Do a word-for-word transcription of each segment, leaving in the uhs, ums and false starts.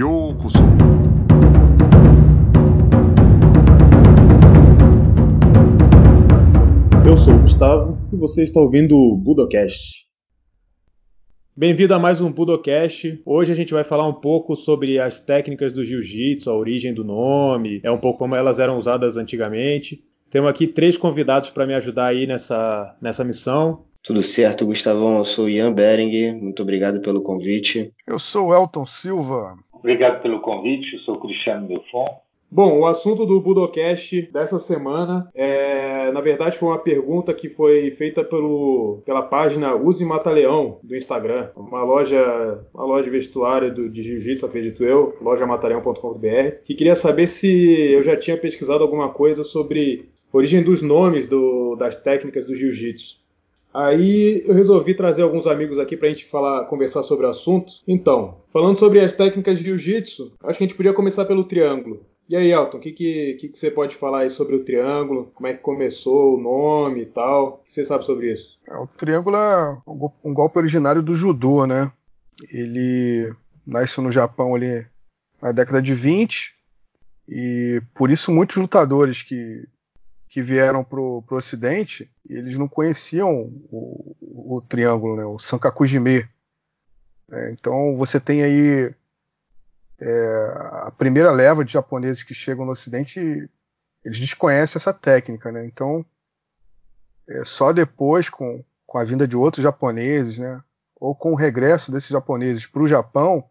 Yokoso. Eu sou o Gustavo e você está ouvindo o Budocast. Bem-vindo a mais um Budocast. Hoje a gente vai falar um pouco sobre as técnicas do jiu-jitsu, a origem do nome, é um pouco como elas eram usadas antigamente. Temos aqui três convidados para me ajudar aí nessa, nessa missão. Tudo certo, Gustavão. Eu sou o Ian Bering. Muito obrigado pelo convite. Eu sou o Elton Silva. Obrigado pelo convite. Eu sou o Cristiano Delfon. Bom, o assunto do Budocast dessa semana é, na verdade, foi uma pergunta que foi feita pelo, pela página Use Mataleão do Instagram, uma loja, uma loja de vestuário do, de jiu-jitsu, acredito eu, loja mataleão ponto com ponto b r, que queria saber se eu já tinha pesquisado alguma coisa sobre origem dos nomes do, das técnicas do jiu-jitsu. Aí eu resolvi trazer alguns amigos aqui pra gente falar, conversar sobre o assunto. Então, falando sobre as técnicas de jiu-jitsu, acho que a gente podia começar pelo triângulo. E aí, Elton, o que, que, que, que você pode falar aí sobre o triângulo? Como é que começou, o nome e tal? O que você sabe sobre isso? É, o triângulo é um golpe originário do judô, né? Ele nasceu no Japão ali na década de vinte, e por isso muitos lutadores que, que vieram pro, pro Ocidente, eles não conheciam o, o triângulo, né? O Sankakujime. É, então você tem aí... É, a primeira leva de japoneses que chegam no Ocidente, eles desconhecem essa técnica, né? Então, é só depois, com, com a vinda de outros japoneses, né? Ou com o regresso desses japoneses para o Japão,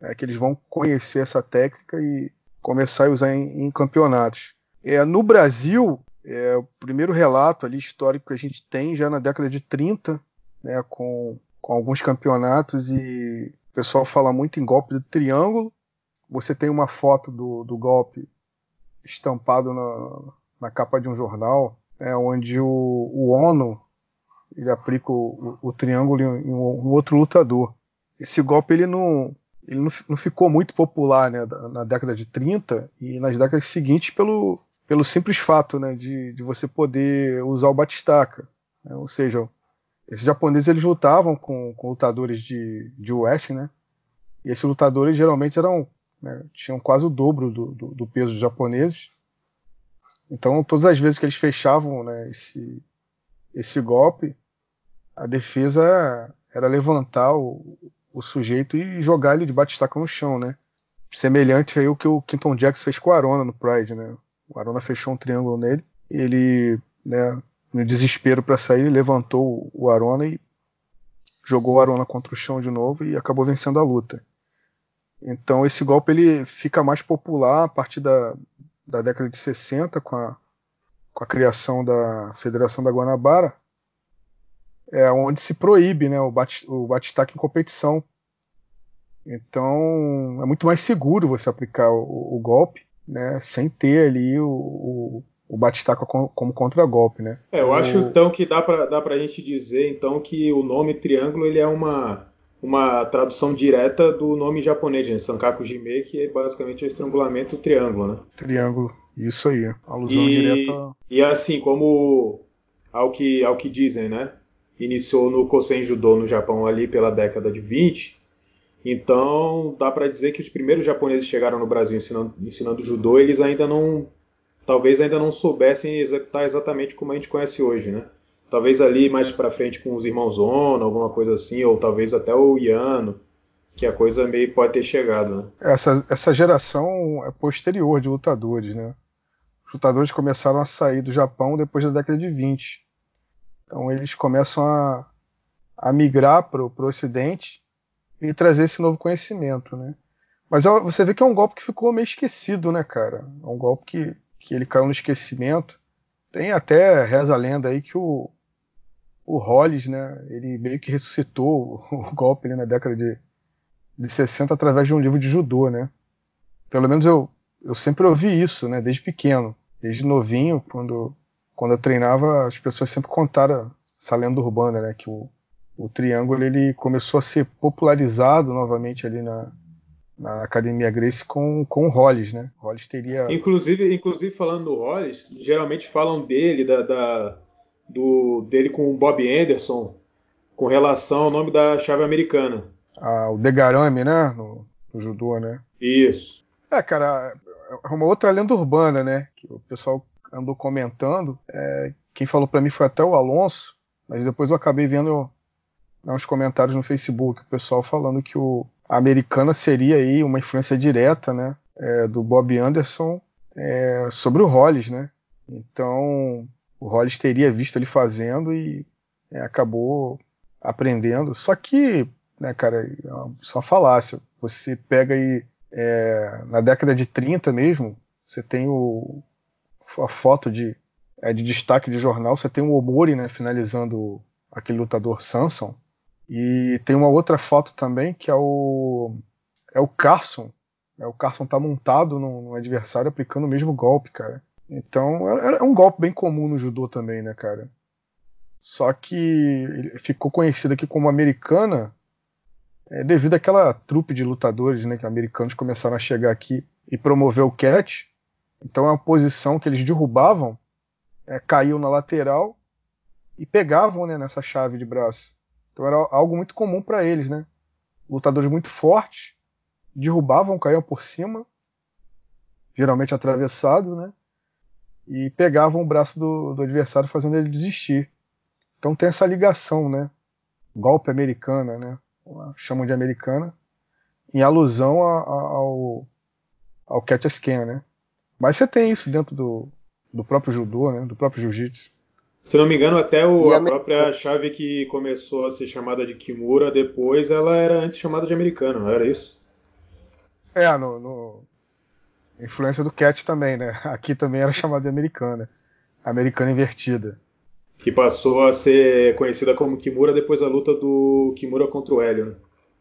é que eles vão conhecer essa técnica e começar a usar em, em campeonatos. É, no Brasil, é, o primeiro relato ali histórico que a gente tem já na década de trinta, né? Com, com alguns campeonatos, e o pessoal fala muito em golpe do triângulo. Você tem uma foto do, do golpe estampado na, na capa de um jornal, né, onde o, o Ono ele aplica o, o, o triângulo em um, um outro lutador. Esse golpe ele não, ele não, não ficou muito popular, né, na década de trinta e nas décadas seguintes pelo, pelo simples fato, né, de, de você poder usar o batistaca, né, ou seja, esses japoneses eles lutavam com, com lutadores de, de oeste, né, e esses lutadores geralmente eram... Né, tinham quase o dobro do, do, do peso dos japoneses. Então todas as vezes que eles fechavam, né, esse, esse golpe, a defesa era levantar o, o sujeito e jogar ele de batistaca no chão, né? Semelhante aí ao que o Quinton Jackson fez com o Arona no Pride, né? O Arona fechou um triângulo nele, ele, né, no desespero para sair, ele levantou o Arona e jogou o Arona contra o chão de novo e acabou vencendo a luta. Então esse golpe ele fica mais popular a partir da, da década de sessenta, com a, com a criação da Federação da Guanabara, é, onde se proíbe, né, o batistaca em competição. Então é muito mais seguro você aplicar o, o golpe, né, sem ter ali o, o, o batistaca como, como contragolpe, né? É, eu acho o... então que dá para dá pra gente dizer então que o nome triângulo ele é uma... uma tradução direta do nome japonês, né? Sankakujime, que é basicamente o estrangulamento triângulo, né? Triângulo, isso aí, alusão e, direta... E assim, como ao que, ao que dizem, né? Iniciou no Kosen Judo no Japão ali pela década de vinte, então dá para dizer que os primeiros japoneses chegaram no Brasil ensinando, ensinando judô, eles ainda não... talvez ainda não soubessem executar exatamente como a gente conhece hoje, né? Talvez ali mais pra frente com os irmãos Ono, alguma coisa assim, ou talvez até o Yano, que a coisa meio pode ter chegado, né? Essa, essa geração é posterior de lutadores, né? Os lutadores começaram a sair do Japão depois da década de vinte. Então eles começam a, a migrar pro, pro Ocidente e trazer esse novo conhecimento, né? Mas é, você vê que é um golpe que ficou meio esquecido, né, cara? É um golpe que, que ele caiu no esquecimento. Tem até, reza a lenda aí, que o o Hollis, né, ele meio que ressuscitou o golpe ali na década de, de sessenta através de um livro de judô, né? Pelo menos eu, eu sempre ouvi isso, né, desde pequeno. Desde novinho, quando, quando eu treinava, as pessoas sempre contaram essa lenda urbana, né, que o, o triângulo ele começou a ser popularizado novamente ali na... na Academia Gracie com, com o Hollis, né? O Hollis teria... Inclusive, inclusive falando do Hollis, geralmente falam dele, da, da, do, dele com o Bob Anderson, com relação ao nome da chave americana. Ah, o degarame, né? No, do judô, né? Isso. É, cara, é uma outra lenda urbana, né? Que o pessoal andou comentando. É, quem falou pra mim foi até o Alonso, mas depois eu acabei vendo uns comentários no Facebook, o pessoal falando que o, a americana seria aí uma influência direta, né? É, do Bob Anderson é, sobre o Hollis, né? Então, o Hollis teria visto ele fazendo e é, acabou aprendendo. Só que, né, cara, é uma, só falácia. Você pega aí, é, na década de trinta mesmo, você tem o, a foto de, é, de destaque de jornal, você tem o Omori, né, finalizando aquele lutador Samson. E tem uma outra foto também, que é o, é o Carson. É, o Carson tá montado no, no adversário aplicando o mesmo golpe, cara. Então, é um golpe bem comum no judô também, né, cara? Só que ele ficou conhecido aqui como americana é, devido àquela trupe de lutadores, né, que americanos começaram a chegar aqui e promover o catch. Então, é uma posição que eles derrubavam, é, caiu na lateral e pegavam, né, nessa chave de braço. Então, era algo muito comum para eles, né? Lutadores muito fortes, derrubavam, caíam por cima, geralmente atravessado, né? E pegavam o braço do, do adversário, fazendo ele desistir. Então tem essa ligação, né? Golpe americana, né? Chamam de americana, em alusão a, a, ao, ao catch as can, né? Mas você tem isso dentro do, do próprio judô, né? Do próprio jiu-jitsu. Se não me engano, até o, a amer... própria chave que começou a ser chamada de Kimura depois, ela era antes chamada de americana, não era isso? É, no... no... influência do catch também, né? Aqui também era chamada de americana. Americana invertida. Que passou a ser conhecida como Kimura depois da luta do Kimura contra o Hélio,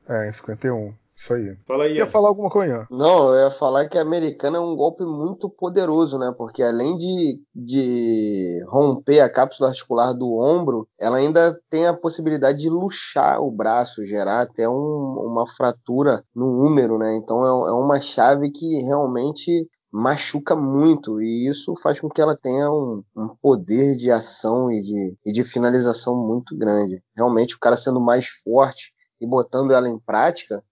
né? É, em cinquenta e um. Isso aí. Fala aí. Eu ia falar alguma coisa? Não, eu ia falar que a americana é um golpe muito poderoso, né? Porque além de, de romper a cápsula articular do ombro, ela ainda tem a possibilidade de luxar o braço, gerar até um, uma fratura no húmero, né? Então é, é uma chave que realmente machuca muito, e isso faz com que ela tenha um, um poder de ação e de, e de finalização muito grande. Realmente o cara sendo mais forte e botando ela em prática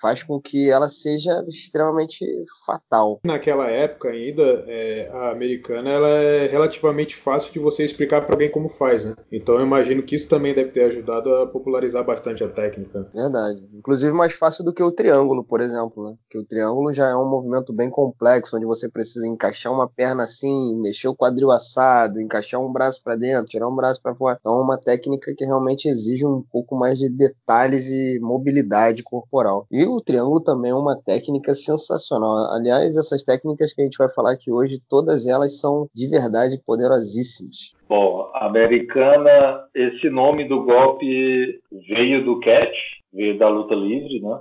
faz com que ela seja extremamente fatal. Naquela época ainda, é, a americana ela é relativamente fácil de você explicar para alguém como faz, né? Então eu imagino que isso também deve ter ajudado a popularizar bastante a técnica. Verdade. Inclusive mais fácil do que o triângulo, por exemplo, né? Porque o triângulo já é um movimento bem complexo, onde você precisa encaixar uma perna assim, mexer o quadril assado, encaixar um braço para dentro, tirar um braço para fora. Então é uma técnica que realmente exige um pouco mais de detalhes e mobilidade corporal. E o triângulo também é uma técnica sensacional. Aliás, essas técnicas que a gente vai falar aqui hoje, todas elas são de verdade poderosíssimas. Bom, americana, esse nome do golpe veio do catch, veio da luta livre, né?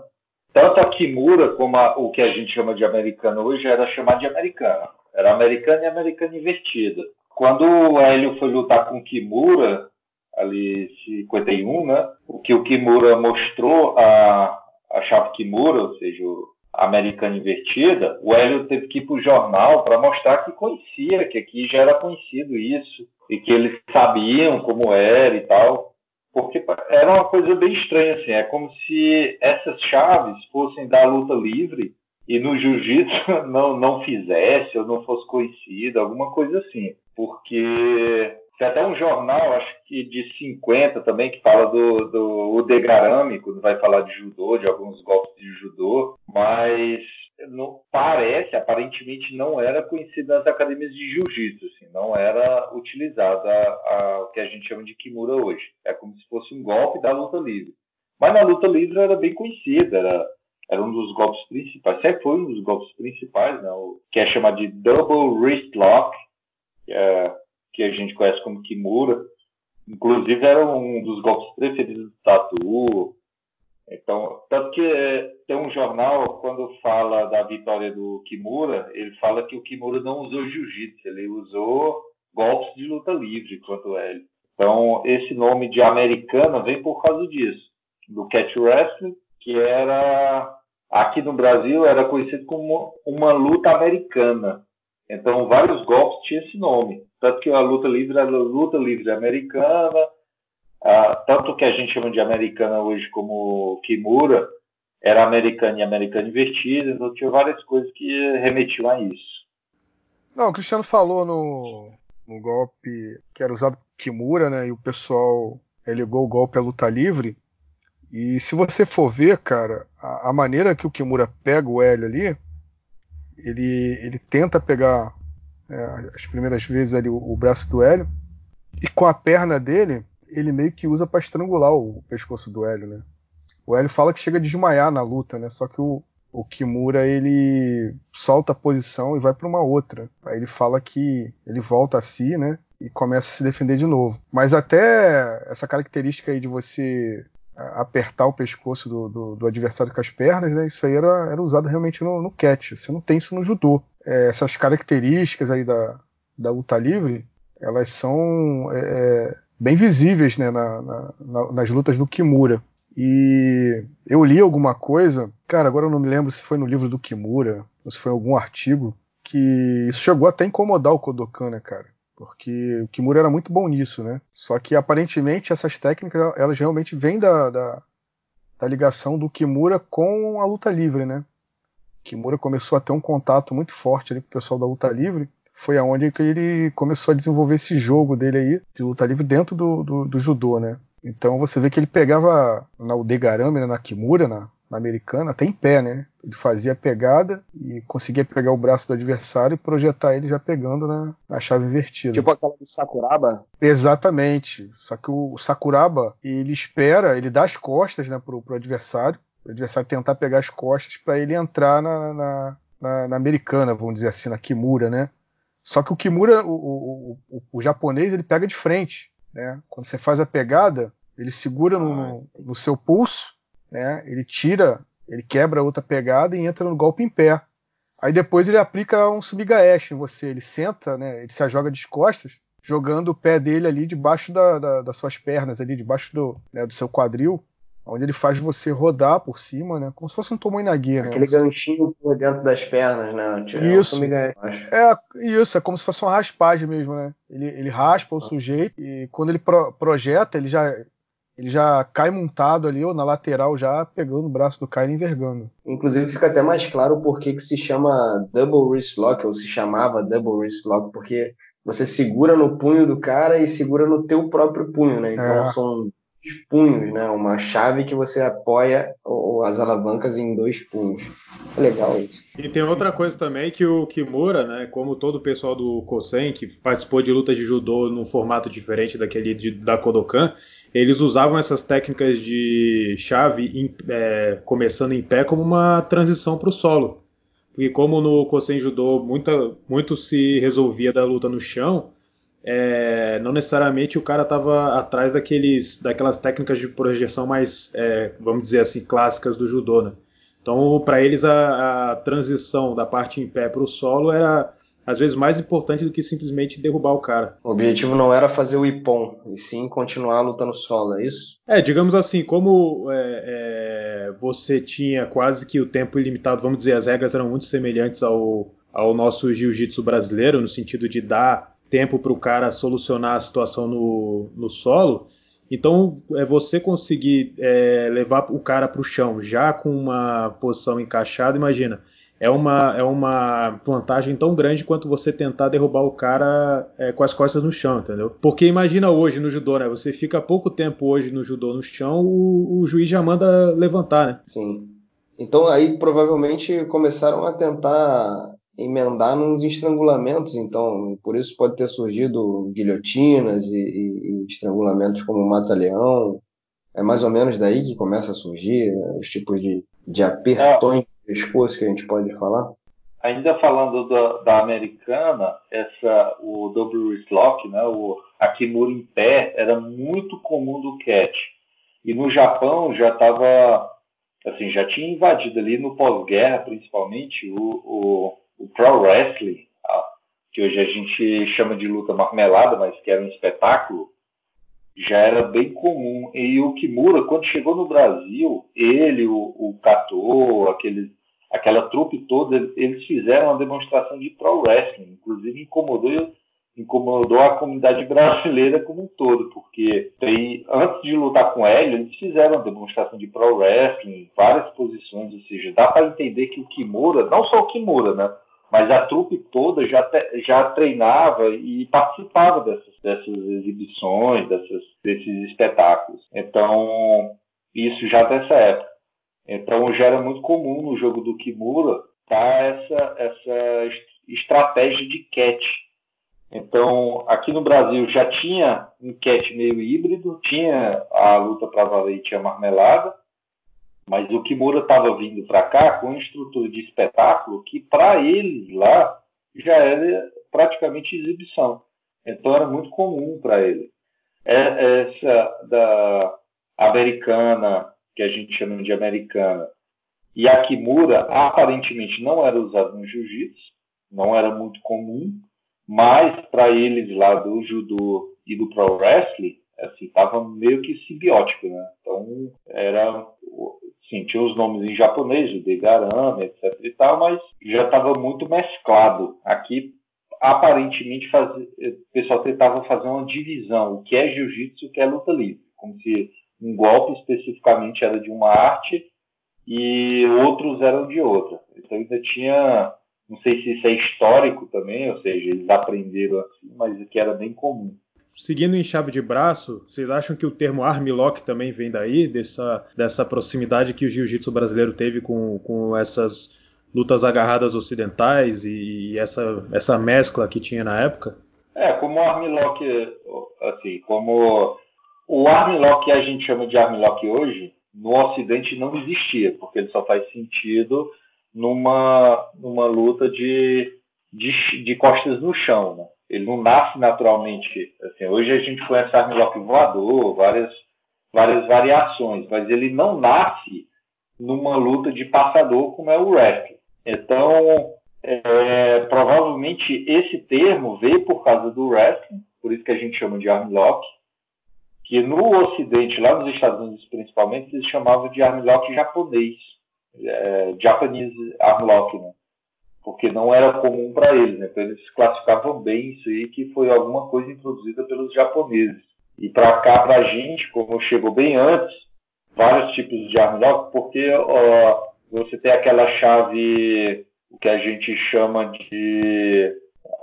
Tanto a Kimura como a, o que a gente chama de americana hoje era chamada de americana. Era americana e americana invertida. Quando o Hélio foi lutar com Kimura, ali em cinquenta e um, né? O que o Kimura mostrou a... a chave Kimura, ou seja, a americana invertida, o Hélio teve que ir para o jornal para mostrar que conhecia, que aqui já era conhecido isso, e que eles sabiam como era e tal, porque era uma coisa bem estranha, assim, é como se essas chaves fossem da luta livre e no jiu-jitsu não, não fizesse ou não fosse conhecido, alguma coisa assim, porque... Tem até um jornal, acho que de cinquenta também, que fala do, do Udegarami, quando vai falar de judô, de alguns golpes de judô, mas não, parece, aparentemente, não era conhecido nas academias de jiu-jitsu, assim, não era utilizado a, a, o que a gente chama de Kimura hoje. É como se fosse um golpe da luta livre. Mas na luta livre era bem conhecida, era, era um dos golpes principais, sempre foi um dos golpes principais, né, o, que é chamado de Double Wrist Lock, que é... que a gente conhece como Kimura. Inclusive era um dos golpes preferidos do Tatu. Então, tanto que é, tem um jornal, quando fala da vitória do Kimura, ele fala que o Kimura não usou jiu-jitsu, ele usou golpes de luta livre, quanto ele. Então, esse nome de americana vem por causa disso, do catch wrestling, que era, aqui no Brasil, era conhecido como uma luta americana. Então, vários golpes tinham esse nome. Tanto que a luta livre era a luta livre americana, ah, tanto que a gente chama de americana hoje como Kimura, era americano e americano vestido, então tinha várias coisas que remetiam a isso. Não, o Cristiano falou no, no golpe que era usado por Kimura, né? E o pessoal ligou o golpe à luta livre. E se você for ver, cara, a, a maneira que o Kimura pega o Hélio ali, ele, ele tenta pegar, né, as primeiras vezes ali o, o braço do Hélio, e com a perna dele, ele meio que usa para estrangular o, o pescoço do Hélio, né? O Hélio fala que chega a desmaiar na luta, né? Só que o, o Kimura, ele solta a posição e vai para uma outra. Aí ele fala que ele volta a si, né? E começa a se defender de novo. Mas até essa característica aí de você apertar o pescoço do, do, do adversário com as pernas, né? Isso aí era, era usado realmente no, no catch. Você não tem isso no judô. É, essas características aí da, da luta livre, elas são é, bem visíveis, né? na, na, na, nas lutas do Kimura. E eu li alguma coisa, cara, agora eu não me lembro se foi no livro do Kimura ou se foi em algum artigo, que isso chegou até a incomodar o Kodokan, né, cara? Porque o Kimura era muito bom nisso, né? Só que aparentemente essas técnicas, elas realmente vêm da, da, da ligação do Kimura com a luta livre, né? O Kimura começou a ter um contato muito forte ali com o pessoal da luta livre, foi aonde que ele começou a desenvolver esse jogo dele aí, de luta livre dentro do, do, do judô, né? Então você vê que ele pegava na Udegarame, né, na Kimura, na, na americana, até em pé, né? Ele fazia a pegada e conseguia pegar o braço do adversário e projetar ele já pegando na, na chave invertida. Tipo aquela do Sakuraba? Exatamente. Só que o Sakuraba, ele espera, ele dá as costas, né, pro, pro adversário, o adversário tentar pegar as costas para ele entrar na, na, na, na americana, vamos dizer assim, na Kimura, né? Só que o Kimura, o, o, o, o japonês, ele pega de frente. Né? Quando você faz a pegada, ele segura no, no seu pulso, né? Ele tira, ele quebra outra pegada e entra no golpe em pé. Aí depois ele aplica um Sumigaeshi em você, ele senta, né? Ele se ajoga de costas, jogando o pé dele ali debaixo da, da, das suas pernas, ali debaixo do, né, do seu quadril, onde ele faz você rodar por cima, né? Como se fosse um Tomoe Nage, né? Aquele ganchinho por dentro das pernas, né? Isso. É, isso, é como se fosse uma raspagem mesmo, né? Ele, ele raspa o sujeito e quando ele pro, projeta, ele já, ele já cai montado ali, ou na lateral já, pegando o braço do cara e envergando. Inclusive fica até mais claro o porquê que se chama Double Wrist Lock, ou se chamava Double Wrist Lock, porque você segura no punho do cara e segura no teu próprio punho, né? Então é. são... Os punhos, né? Uma chave que você apoia ou as alavancas em dois punhos. Legal isso. E tem outra coisa também que o Kimura, né? Como todo o pessoal do Kosen, que participou de lutas de judô num formato diferente daquele de, da Kodokan, eles usavam essas técnicas de chave em, é, começando em pé como uma transição para o solo. Porque como no Kosen Judô muita, muito se resolvia da luta no chão, É, não necessariamente o cara estava atrás daqueles, daquelas técnicas de projeção mais, é, vamos dizer assim, clássicas do judô, né? Então, para eles, a, a transição da parte em pé para o solo era, às vezes, mais importante do que simplesmente derrubar o cara. O objetivo não era fazer o ippon, e sim continuar a luta no solo, é isso? É, digamos assim, como é, é, você tinha quase que o tempo ilimitado, vamos dizer, as regras eram muito semelhantes ao, ao nosso jiu-jitsu brasileiro, no sentido de dar tempo para o cara solucionar a situação no, no solo, então é você conseguir é, levar o cara para o chão já com uma posição encaixada, imagina, é uma, é uma vantagem tão grande quanto você tentar derrubar o cara é, com as costas no chão, entendeu? Porque imagina hoje no judô, né? Você fica pouco tempo hoje no judô no chão, o, o juiz já manda levantar, né? Sim. Então aí provavelmente começaram a tentar emendar nos estrangulamentos, então por isso pode ter surgido guilhotinas e, e, e estrangulamentos como o Mataleão. É mais ou menos daí que começa a surgir os tipos de, de apertões é. de pescoço que a gente pode falar. Ainda falando do, da americana, essa, o double wrist lock, né, o Kimura em pé, era muito comum do catch. E no Japão já estava, assim, já tinha invadido ali no pós-guerra, principalmente, o, o o pro wrestling, que hoje a gente chama de luta marmelada, mas que era um espetáculo, já era bem comum. E o Kimura, quando chegou no Brasil, ele, o, o Kato, aquele, aquela trupe toda, eles fizeram uma demonstração de pro wrestling. Inclusive incomodou incomodou a comunidade brasileira como um todo, porque aí, antes de lutar com Hélio, eles fizeram uma demonstração de pro wrestling, várias posições, ou seja, dá para entender que o Kimura, não só o Kimura, né, mas a trupe toda já, te, já treinava e participava dessas, dessas exibições, dessas, desses espetáculos. Então, isso já dessa época. Então, já era muito comum no jogo do Kimura tá, essa, essa estratégia de catch. Então, aqui no Brasil já tinha um catch meio híbrido, tinha a luta para valer e tinha marmelada, mas o Kimura estava vindo para cá com uma estrutura de espetáculo que, para eles lá, já era praticamente exibição. Então, era muito comum para eles. Essa da americana, que a gente chama de americana, e a Kimura, aparentemente, não era usada no jiu-jitsu, não era muito comum, mas para eles lá do judô e do pro wrestling, assim, tava meio que simbiótico, né? Então, era, assim, tinha os nomes em japonês, o degarame, etcétera e tal, mas já estava muito mesclado. Aqui, aparentemente, faz, o pessoal tentava fazer uma divisão, o que é jiu-jitsu e o que é luta livre, como se um golpe especificamente era de uma arte e outros eram de outra. Então, ainda tinha... Não sei se isso é histórico também, ou seja, eles aprenderam assim, mas o que era bem comum. Seguindo em chave de braço, vocês acham que o termo armlock também vem daí, dessa, dessa proximidade que o jiu-jitsu brasileiro teve com, com essas lutas agarradas ocidentais e, e essa, essa mescla que tinha na época? É, como o armlock, assim, como o armlock que a gente chama de armlock hoje, no Ocidente não existia, porque ele só faz sentido... Numa, numa luta de, de, de costas no chão, né? Ele não nasce naturalmente assim. Hoje a gente conhece armlock voador, várias, várias variações, mas ele não nasce numa luta de passador como é o wrestling. Então é, provavelmente esse termo veio por causa do wrestling, por isso que a gente chama de armlock, que no Ocidente, lá nos Estados Unidos principalmente, eles chamavam de armlock japonês. É, Japanese armlock, né? Porque não era comum para eles, né? Então eles classificavam bem isso aí, que foi alguma coisa introduzida pelos japoneses. E para cá, para a gente, como chegou bem antes, vários tipos de armlock, porque ó, você tem aquela chave, o que a gente chama de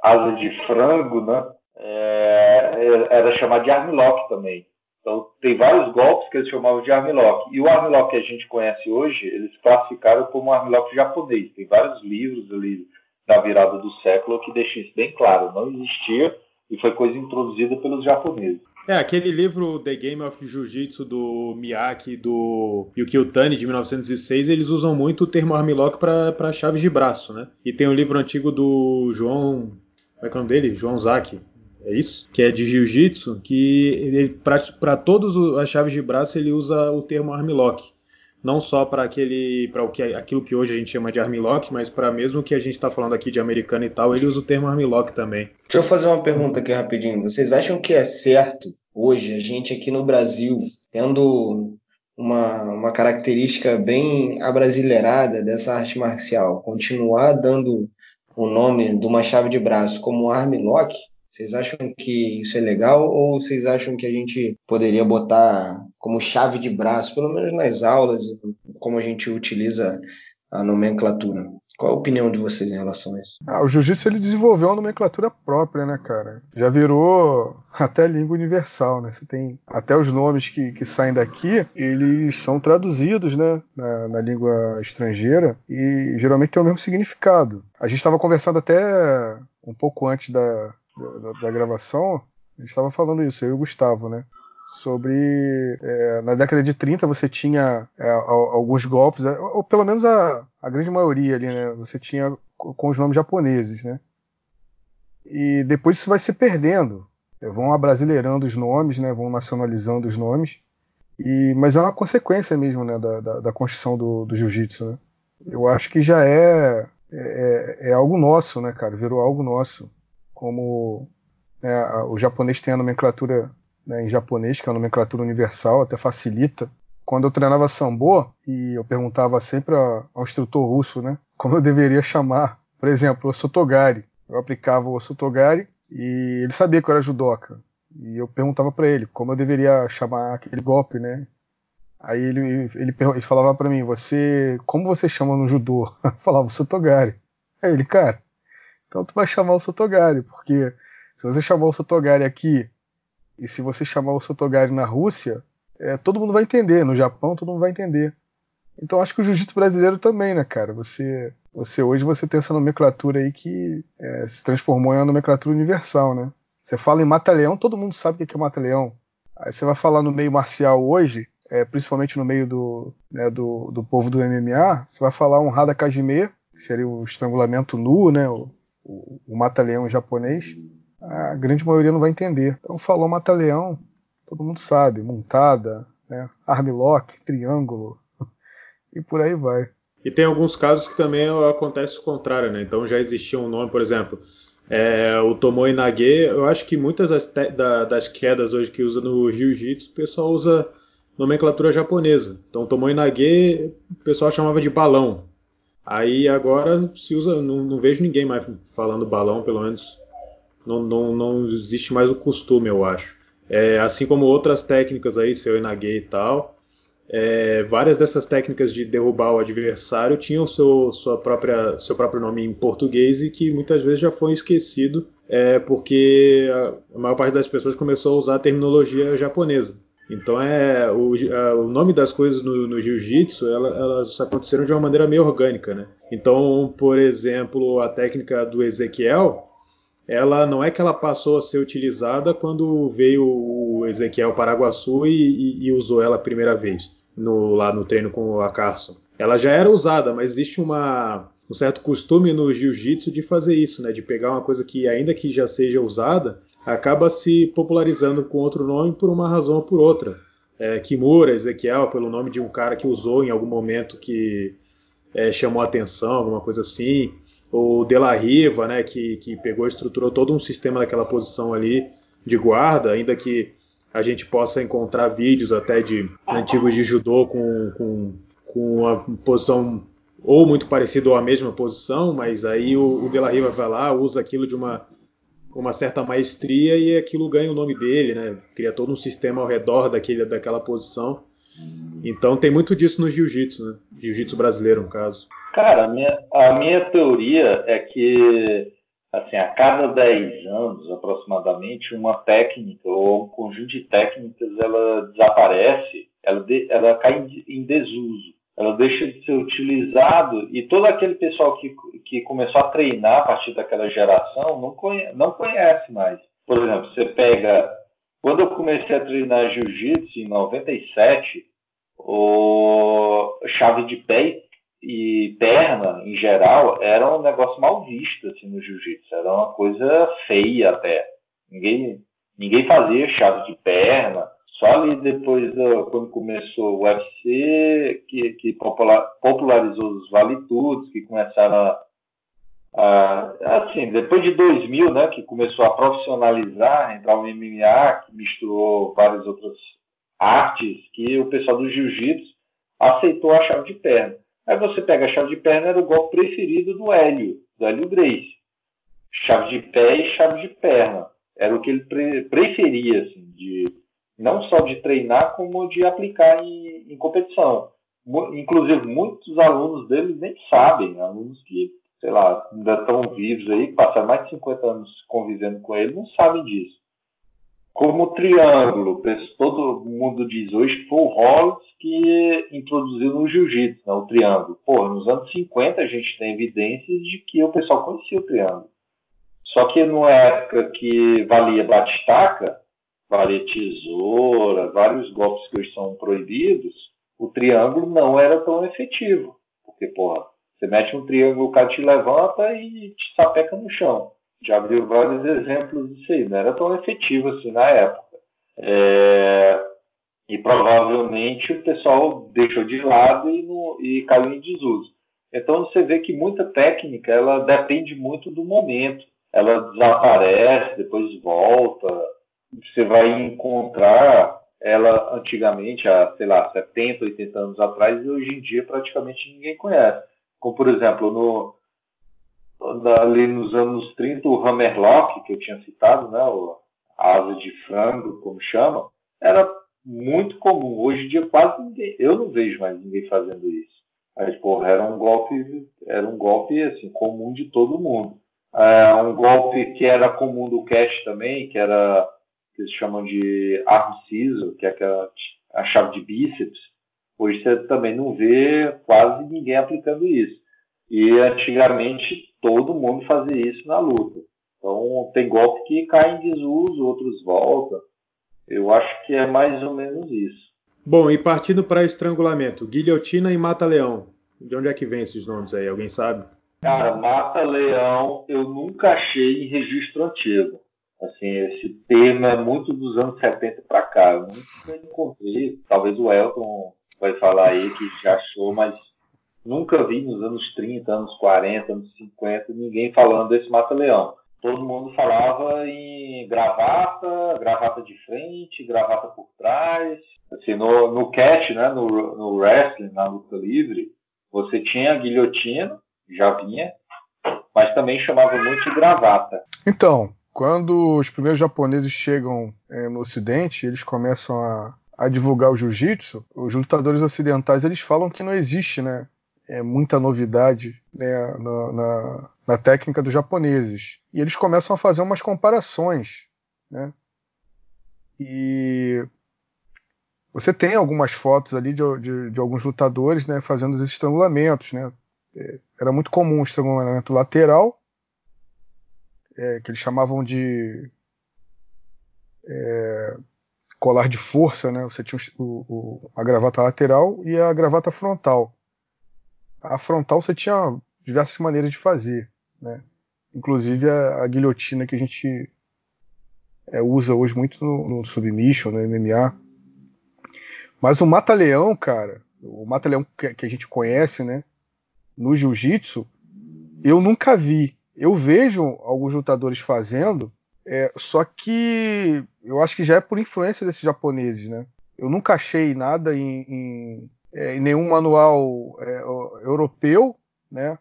asa de frango, né? É, era chamada de armlock também. Então, tem vários golpes que eles chamavam de armlock. E o armlock que a gente conhece hoje, eles classificaram como armlock japonês. Tem vários livros ali da virada do século que deixam isso bem claro. Não existia e foi coisa introduzida pelos japoneses. É, aquele livro The Game of Jiu-Jitsu do Miyake e do Yuki Utani, de mil novecentos e seis, eles usam muito o termo armlock para chaves de braço, né? E tem um livro antigo do João... Como é que é o nome dele? João Zaki. É isso? Que é de jiu-jitsu, que para todas as chaves de braço ele usa o termo armlock. Não só para aquele, para aquilo que hoje a gente chama de armlock, mas para mesmo que a gente está falando aqui de americano e tal, ele usa o termo armlock também. Deixa eu fazer uma pergunta aqui rapidinho. Vocês acham que é certo hoje a gente aqui no Brasil, tendo uma, uma característica bem abrasileirada dessa arte marcial, continuar dando o nome de uma chave de braço como armlock? Vocês acham que isso é legal ou vocês acham que a gente poderia botar como chave de braço, pelo menos nas aulas, como a gente utiliza a nomenclatura? Qual a opinião de vocês em relação a isso? Ah, o jiu-jitsu ele desenvolveu uma nomenclatura própria, né, cara? Já virou até língua universal, né? Você tem até os nomes que, que saem daqui, eles são traduzidos, né, na, na língua estrangeira e geralmente tem o mesmo significado. A gente estava conversando até um pouco antes da... Da, da gravação, a gente estava falando isso, eu e o Gustavo, né? Sobre, é, na década de trinta você tinha é, alguns golpes, ou pelo menos a, a grande maioria ali, né? Você tinha com os nomes japoneses, né? E depois isso vai se perdendo, vão abrasileirando os nomes, né? Vão nacionalizando os nomes, e, mas é uma consequência mesmo, né? Da, da, da construção do, do jiu-jitsu, né? Eu acho que já é, é, é algo nosso, né, cara? Virou algo nosso. Como né, o japonês tem a nomenclatura né, em japonês, que é a nomenclatura universal, até facilita. Quando eu treinava sambo, e eu perguntava sempre ao instrutor russo, né, como eu deveria chamar, por exemplo, o sotogari. Eu aplicava o sotogari, E ele sabia que eu era judoca. E eu perguntava pra ele como eu deveria chamar aquele golpe, né? Aí ele, ele, ele falava pra mim, você, como você chama no judô? Eu falava o sotogari. Aí ele, cara, então tu vai chamar o sotogari, porque se você chamar o sotogari aqui e se você chamar o sotogari na Rússia, é, todo mundo vai entender, no Japão todo mundo vai entender. Então acho que o jiu-jitsu brasileiro também, né, cara? Você, você hoje você tem essa nomenclatura aí que é, se transformou em uma nomenclatura universal, né? Você fala em mataleão, todo mundo sabe o que é mataleão. Aí você vai falar no meio marcial hoje, é, principalmente no meio do, né, do, do povo do M M A, você vai falar um hadaka jime, que seria o estrangulamento nu, né, o, o, o mataleão japonês. A grande maioria não vai entender. Então falou mataleão, todo mundo sabe. Montada, né, armlock, triângulo, e por aí vai. E tem alguns casos que também acontece o contrário, né? Então já existia um nome, por exemplo... É, o Tomoe Nage, eu acho que muitas das, te- da, das quedas hoje que usa no jiu-jitsu, o pessoal usa nomenclatura japonesa. Então, Tomoe Nage, o pessoal chamava de balão. Aí agora se usa, não, não vejo ninguém mais falando balão, pelo menos não, não, não existe mais o costume, eu acho. É, assim como outras técnicas aí, seu Nage e tal, é, várias dessas técnicas de derrubar o adversário tinham seu, sua própria, seu próprio nome em português e que muitas vezes já foi esquecido, é, porque a maior parte das pessoas começou a usar a terminologia japonesa. Então é, o, a, o nome das coisas no, no jiu-jitsu, ela, elas aconteceram de uma maneira meio orgânica, né? Então, por exemplo, a técnica do Ezequiel, ela não é que ela passou a ser utilizada quando veio o Ezequiel Paraguaçu e, e, e usou ela a primeira vez, no, lá no treino com a Carson. Ela já era usada, mas existe uma, um certo costume no jiu-jitsu de fazer isso, né? De pegar uma coisa que, ainda que já seja usada, acaba se popularizando com outro nome por uma razão ou por outra. É, Kimura, Ezequiel, pelo nome de um cara que usou em algum momento que é, chamou atenção, alguma coisa assim. O Dela Riva, né, que, que pegou e estruturou todo um sistema daquela posição ali de guarda, ainda que a gente possa encontrar vídeos até de antigos de judô com, com, com uma posição ou muito parecida ou a mesma posição, mas aí o, o Dela Riva vai lá, usa aquilo de uma, uma certa maestria e aquilo ganha o nome dele, né, cria todo um sistema ao redor daquele, daquela posição. Então tem muito disso no jiu-jitsu, né? Jiu-jitsu brasileiro, no caso. Cara, a minha, a minha teoria é que, assim, a cada dez anos, aproximadamente, uma técnica ou um conjunto de técnicas, ela desaparece, ela, de, ela cai em, em desuso, ela deixa de ser utilizado e todo aquele pessoal que, que começou a treinar a partir daquela geração não conhece, não conhece mais. Por exemplo, você pega... Quando eu comecei a treinar jiu-jitsu, em noventa e sete, o... chave de pé e perna, em geral, era um negócio mal visto assim, no jiu-jitsu. Era uma coisa feia até. Ninguém, ninguém fazia chave de perna. Só ali depois, quando começou o U F C, que, que popularizou os vale-tudos, que começaram a... Ah, assim, depois de dois mil, né, que começou a profissionalizar, entrar o M M A, que misturou várias outras artes, que o pessoal do jiu-jitsu aceitou a chave de perna. Aí você pega a chave de perna, era o golpe preferido do Hélio, do Hélio Gracie. Chave de pé e chave de perna. Era o que ele pre- preferia, assim, de, não só de treinar, como de aplicar em, em competição. Inclusive, muitos alunos dele nem sabem, alunos que... sei lá, ainda estão vivos aí, passaram mais de cinquenta anos convivendo com ele, não sabem disso. Como o triângulo, todo mundo diz hoje que foi o Hollis que introduziu no jiu-jitsu, não, o triângulo. Pô, nos anos cinquenta a gente tem evidências de que o pessoal conhecia o triângulo. Só que numa época que valia batistaca, valia tesoura, vários golpes que hoje são proibidos, o triângulo não era tão efetivo. Porque, porra, você mete um triângulo, o cara te levanta e te sapeca no chão. Já vi vários exemplos disso aí. Não era tão efetivo assim na época. É... E provavelmente o pessoal deixou de lado e, não... e caiu em desuso. Então você vê que muita técnica, ela depende muito do momento. Ela desaparece, depois volta. Você vai encontrar ela antigamente, há, sei lá, setenta, oitenta anos atrás, e hoje em dia praticamente ninguém conhece. Como, por exemplo, no, ali nos anos trinta, o hammerlock, que eu tinha citado, né, a asa de frango, como chamam, era muito comum. Hoje em dia quase ninguém, eu não vejo mais ninguém fazendo isso. Mas, porra, era um golpe, era um golpe assim, comum de todo mundo. É, um golpe que era comum do cash também, que era que eles chamam de arm scissor, que é aquela, a chave de bíceps. Hoje você também não vê quase ninguém aplicando isso. E antigamente todo mundo fazia isso na luta. Então tem golpe que cai em desuso, outros voltam. Eu acho que é mais ou menos isso. Bom, e partindo para estrangulamento, guilhotina e mata-leão. De onde é que vem esses nomes aí? Alguém sabe? Cara, mata-leão eu nunca achei em registro antigo. Assim, esse termo é muito dos anos setenta para cá. Eu nunca encontrei. Talvez o Elton vai falar aí que já achou, mas nunca vi nos anos trinta, anos quarenta, anos cinquenta, ninguém falando desse mata-leão. Todo mundo falava em gravata, gravata de frente, gravata por trás. Assim, no, no catch, né, no, no wrestling, na luta livre, você tinha a guilhotina, já vinha, mas também chamava muito de gravata. Então, quando os primeiros japoneses chegam é, no ocidente, eles começam a, a divulgar o jiu-jitsu, os lutadores ocidentais eles falam que não existe, né? É muita novidade, né, na, na, na técnica dos japoneses. E eles começam a fazer umas comparações, né? E você tem algumas fotos ali de, de, de alguns lutadores, né, fazendo esses estrangulamentos, né? Era muito comum o estrangulamento lateral, é, que eles chamavam de é, colar de força, né? Você tinha o, o, a gravata lateral e a gravata frontal. A frontal você tinha diversas maneiras de fazer, né? Inclusive a, a guilhotina que a gente é, usa hoje muito no, no submission, no M M A. Mas o mata-leão, cara, o mata-leão que, que a gente conhece, né, no jiu-jitsu, eu nunca vi. Eu vejo alguns lutadores fazendo, é, só que eu acho que já é por influência desses japoneses, né? Eu nunca achei nada em... em É, em nenhum manual é, europeu, né?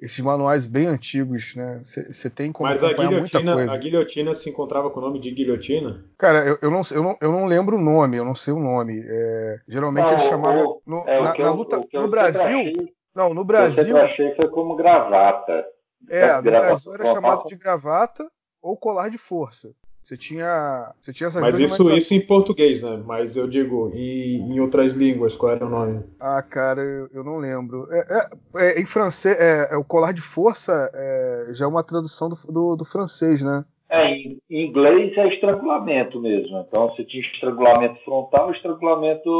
Esses manuais bem antigos, né? Você tem como acompanhar muita coisa. Mas a guilhotina se encontrava com o nome de guilhotina? Cara, eu, eu, não, eu, não, eu não lembro o nome, eu não sei o nome. É, geralmente não, eles chamavam... No, é, na, eu, na luta, eu, no Brasil... Achei, não, no Brasil... Eu achei foi como gravata. É, no gravata, Brasil era chamado de gravata ou colar de força. Você tinha, você tinha essas Mas duas isso, isso em português, né? Mas eu digo, em, em outras línguas, qual era o nome? Ah, cara, eu, eu não lembro. É, é, é, em francês, é, é, o colar de força é, já é uma tradução do, do, do francês, né? É, em inglês é estrangulamento mesmo. Então você tinha estrangulamento frontal, estrangulamento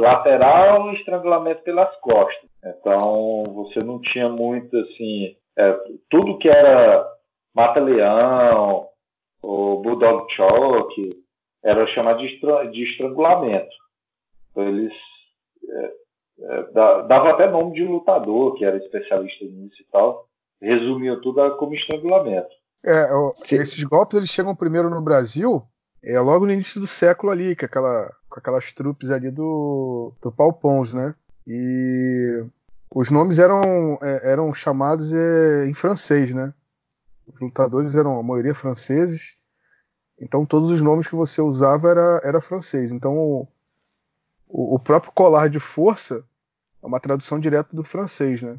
lateral e estrangulamento pelas costas. Então você não tinha muito, assim... É, tudo que era mata-leão... O Bulldog Choke era chamado de, estra- de estrangulamento. Então, eles é, é, davam até nome de lutador, que era especialista nisso e tal. Resumiam tudo como estrangulamento. É, o, esses golpes eles chegam primeiro no Brasil, é, logo no início do século ali, com, aquela, com aquelas trupes ali do, do Pau Pons, né? E os nomes eram, eram chamados é, em francês, né? Os lutadores eram, a maioria, franceses. Então todos os nomes que você usava era, era francês. Então o, o próprio colar de força é uma tradução direta do francês, né?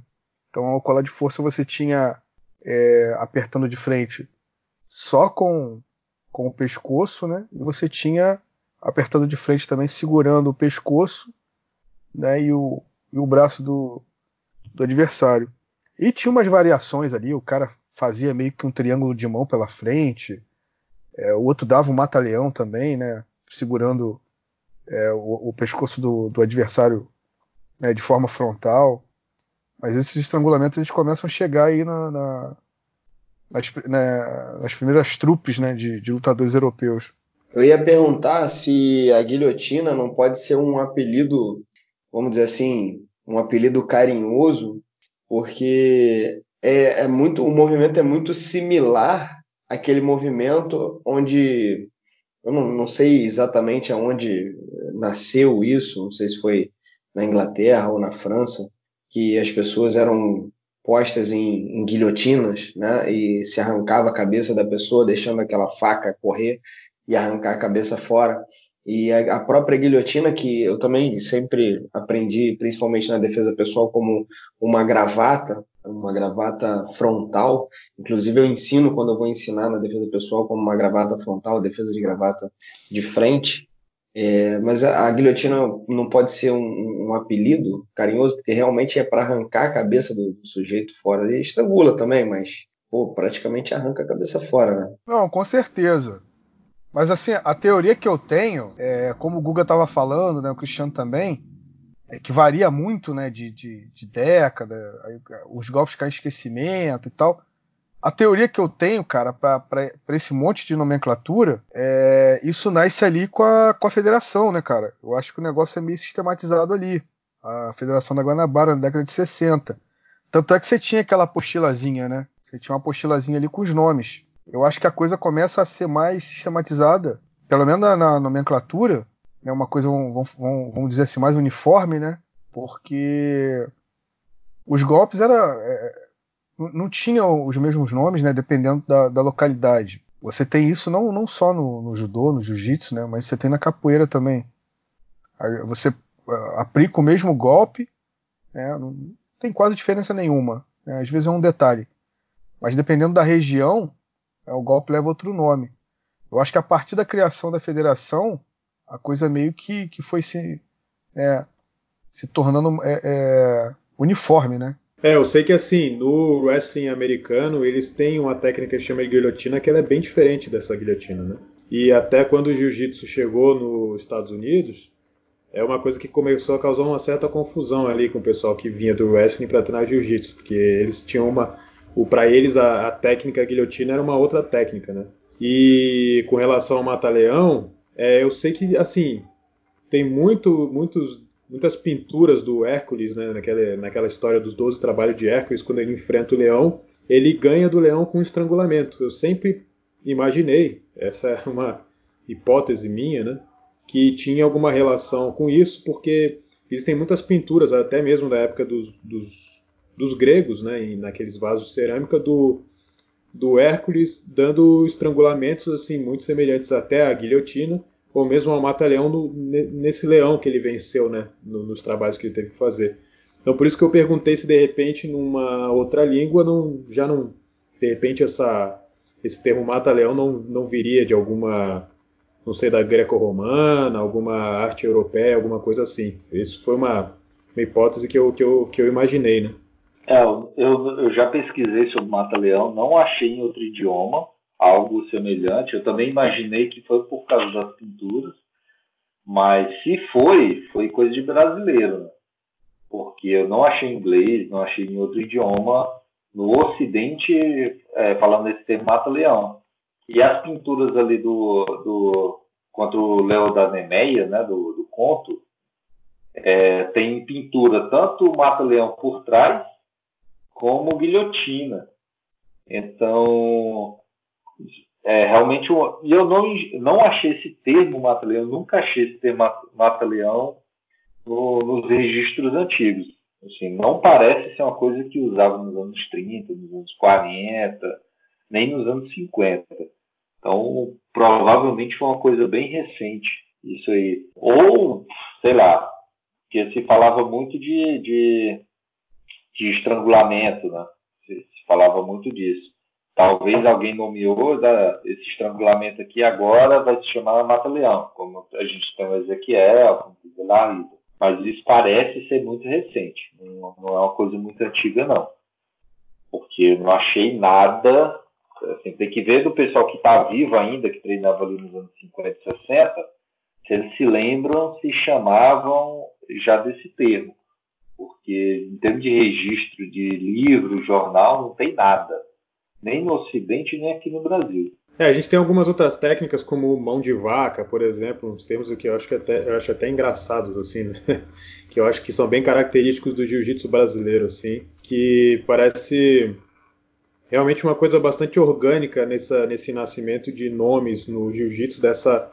Então o colar de força você tinha é, apertando de frente só com, com o pescoço, né? E você tinha apertando de frente também segurando o pescoço, né? E o, e o braço do, do adversário. E tinha umas variações ali, o cara fazia meio que um triângulo de mão pela frente, é, o outro dava um mata-leão também, né, segurando é, o, o pescoço do, do adversário, né, de forma frontal. Mas esses estrangulamentos eles começam a chegar aí na, na, nas, na, nas primeiras trupes, né, de, de lutadores europeus. Eu ia perguntar se a guilhotina não pode ser um apelido, vamos dizer assim, um apelido carinhoso, porque é, é muito, o movimento é muito similar àquele movimento onde, eu não, não sei exatamente aonde nasceu isso, não sei se foi na Inglaterra ou na França, que as pessoas eram postas em, em guilhotinas, né, e se arrancava a cabeça da pessoa, deixando aquela faca correr e arrancar a cabeça fora. E a, a própria guilhotina, que eu também sempre aprendi, principalmente na defesa pessoal, como uma gravata, uma gravata frontal. Inclusive eu ensino, quando eu vou ensinar na defesa pessoal, como uma gravata frontal, defesa de gravata de frente. É, mas a, a guilhotina não pode ser um, um apelido carinhoso, porque realmente é para arrancar a cabeça do, do sujeito fora. Ele estrangula também, mas pô, praticamente arranca a cabeça fora, né? Não, com certeza. Mas assim, a teoria que eu tenho, é, como o Guga estava falando, né, o Cristiano também, é que varia muito, né, de, de, de década, aí os golpes caem em esquecimento e tal. A teoria que eu tenho, cara, para esse monte de nomenclatura, é, isso nasce ali com a, com a federação, né, cara? Eu acho que o negócio é meio sistematizado ali. A Federação da Guanabara, na década de sessenta. Tanto é que você tinha aquela apostilazinha, né? Você tinha uma apostilazinha ali com os nomes. Eu acho que a coisa começa a ser mais sistematizada, pelo menos na, na nomenclatura, né? Uma coisa, vamos, vamos, vamos dizer assim, mais uniforme, né? Porque os golpes era... É, não tinham os mesmos nomes, né, dependendo da, da localidade. Você tem isso não, não só no, no judô, no jiu-jitsu, né, mas você tem na capoeira também. Você aplica o mesmo golpe, né, não tem quase diferença nenhuma, né, às vezes é um detalhe. Mas dependendo da região, é, o golpe leva outro nome. Eu acho que a partir da criação da federação, a coisa meio que, que foi se, é, se tornando é, é, uniforme, né? É, eu sei que assim, no wrestling americano, eles têm uma técnica que chama de guilhotina, que ela é bem diferente dessa guilhotina, né? E até quando o jiu-jitsu chegou nos Estados Unidos, é uma coisa que começou a causar uma certa confusão ali com o pessoal que vinha do wrestling para treinar jiu-jitsu, porque eles tinham uma... Para eles, a, a técnica guilhotina era uma outra técnica, né? E com relação ao mata-leão, é, eu sei que, assim, tem muito, muitos... muitas pinturas do Hércules, né, naquela, naquela história dos doze trabalhos de Hércules, quando ele enfrenta o leão, ele ganha do leão com estrangulamento. Eu sempre imaginei, essa é uma hipótese minha, né, que tinha alguma relação com isso, porque existem muitas pinturas, até mesmo da época dos, dos, dos gregos, né, e naqueles vasos de cerâmica, do, do Hércules dando estrangulamentos assim, muito semelhantes até à guilhotina, ou mesmo ao mata-leão no, nesse leão que ele venceu, né, no, nos trabalhos que ele teve que fazer. Então por isso que eu perguntei se de repente numa outra língua não, já não, de repente essa, esse termo mata-leão não, não viria de alguma, não sei, da greco-romana, alguma arte europeia, alguma coisa assim. Isso foi uma, uma hipótese que eu, que, eu, que eu imaginei, né? É, eu, eu já pesquisei sobre mata-leão, não achei em outro idioma algo semelhante. Eu também imaginei que foi por causa das pinturas, mas se foi, foi coisa de brasileiro, né? Porque eu não achei em inglês, não achei em outro idioma, no Ocidente, é, falando desse termo mata-leão. E as pinturas ali do, do contra o Léo da Nemeia, né, do, do conto, é, tem pintura tanto mata-leão por trás, como guilhotina. Então... É, realmente, e eu não, não achei esse termo mata-leão, nunca achei esse termo mata-leão no, nos registros antigos. Assim, não parece ser uma coisa que usava nos anos trinta, nos anos quarenta, nem nos anos cinquenta. Então, provavelmente foi uma coisa bem recente isso aí. Ou, sei lá, porque se falava muito de, de, de estrangulamento, né? Se, se falava muito disso. Talvez alguém nomeou da, esse estrangulamento aqui agora vai se chamar mata-leão, como a gente tem o Ezequiel, como o Dela Riva. Mas isso parece ser muito recente, não, não é uma coisa muito antiga, não. Porque eu não achei nada, assim, tem que ver do pessoal que está vivo ainda, que treinava ali nos anos cinquenta e sessenta, se eles se lembram, se chamavam já desse termo. Porque em termos de registro de livro, jornal, não tem nada. Nem no Ocidente, nem aqui no Brasil. É, a gente tem algumas outras técnicas, como mão de vaca, por exemplo, uns termos que eu acho, que até, eu acho até engraçados, assim, né? Que eu acho que são bem característicos do jiu-jitsu brasileiro, assim, que parece realmente uma coisa bastante orgânica nessa, nesse nascimento de nomes no jiu-jitsu, dessa,